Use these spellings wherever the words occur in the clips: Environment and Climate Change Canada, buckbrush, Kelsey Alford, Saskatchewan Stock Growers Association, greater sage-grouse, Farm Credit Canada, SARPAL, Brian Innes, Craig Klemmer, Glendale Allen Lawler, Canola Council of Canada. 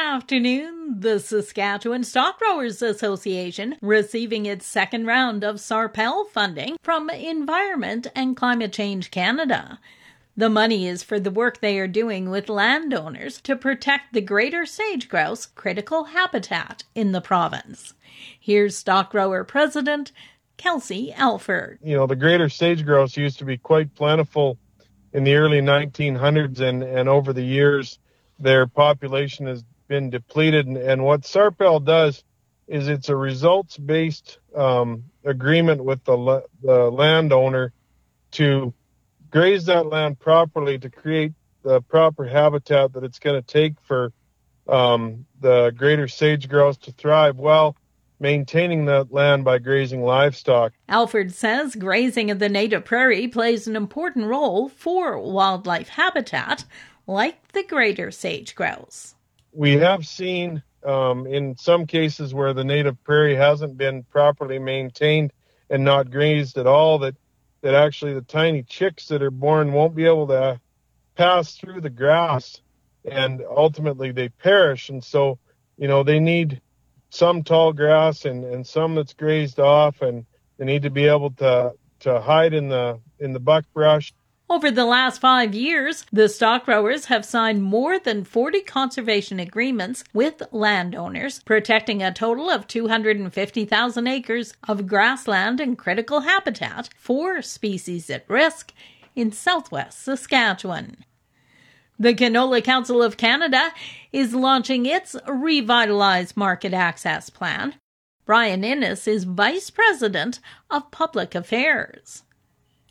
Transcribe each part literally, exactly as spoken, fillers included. afternoon, the Saskatchewan Stock Growers Association receiving its second round of SARPAL funding from Environment and Climate Change Canada. The money is for the work they are doing with landowners to protect the greater sage-grouse critical habitat in the province. Here's Stock Grower President Kelsey Alford. You know, the greater sage-grouse used to be quite plentiful in the early nineteen hundreds, and, and over the years, their population has been depleted. And, and what SARPAL does is it's a results-based um, agreement with the, the landowner to graze that land properly to create the proper habitat that it's going to take for um, the greater sage-grouse to thrive while maintaining that land by grazing livestock. Alford says grazing of the native prairie plays an important role for wildlife habitat, like the greater sage-grouse. We have seen um, in some cases where the native prairie hasn't been properly maintained and not grazed at all, that that actually the tiny chicks that are born won't be able to pass through the grass, and ultimately they perish. And so, you know, they need some tall grass and, and some that's grazed off, and they need to be able to, to hide in the in the buckbrush. Over the last five years, the stock growers have signed more than forty conservation agreements with landowners, protecting a total of two hundred fifty thousand acres of grassland and critical habitat for species at risk in southwest Saskatchewan. The Canola Council of Canada is launching its revitalized market access plan. Brian Innes is Vice President of Public Affairs.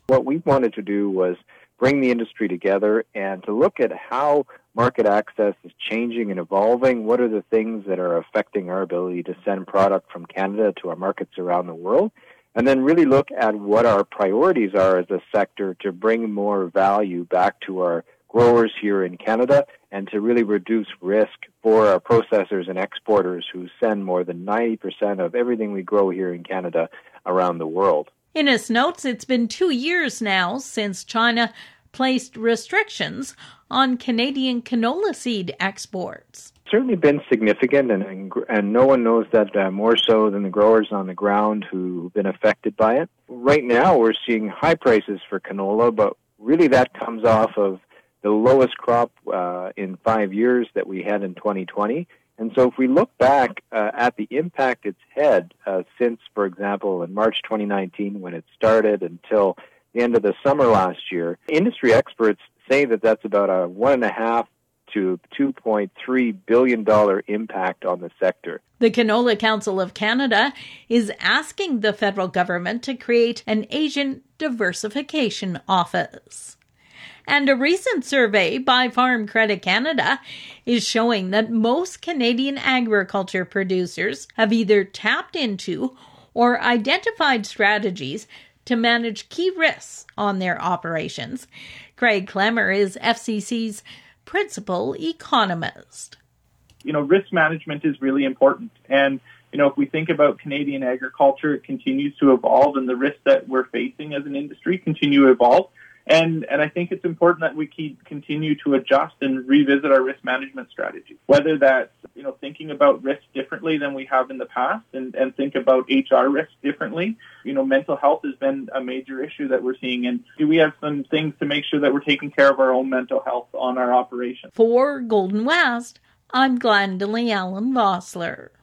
What we wanted to do was bring the industry together and to look at how market access is changing and evolving. What are the things that are affecting our ability to send product from Canada to our markets around the world? And then really look at what our priorities are as a sector to bring more value back to our growers here in Canada and to really reduce risk for our processors and exporters who send more than ninety percent of everything we grow here in Canada around the world. Innes notes it's been two years now since China placed restrictions on Canadian canola seed exports. It's certainly been significant, and, and, and no one knows that uh, more so than the growers on the ground who've been affected by it. Right now we're seeing high prices for canola, but really that comes off of the lowest crop uh, in five years that we had in twenty twenty. And so if we look back uh, at the impact it's had uh, since, for example, in March twenty nineteen when it started until the end of the summer last year, industry experts say that that's about a one point five to two point three billion dollars impact on the sector. The Canola Council of Canada is asking the federal government to create an Asian diversification office. And a recent survey by Farm Credit Canada is showing that most Canadian agriculture producers have either tapped into or identified strategies to manage key risks on their operations. Craig Klemmer is F C C's principal economist. You know, risk management is really important. And, you know, if we think about Canadian agriculture, it continues to evolve, and the risks that we're facing as an industry continue to evolve. And and I think it's important that we keep continue to adjust and revisit our risk management strategy, whether that's, you know, thinking about risk differently than we have in the past and, and think about H R risk differently. You know, mental health has been a major issue that we're seeing. And do we have some things to make sure that we're taking care of our own mental health on our operations? For Golden West, I'm Glendale Allen Lawler.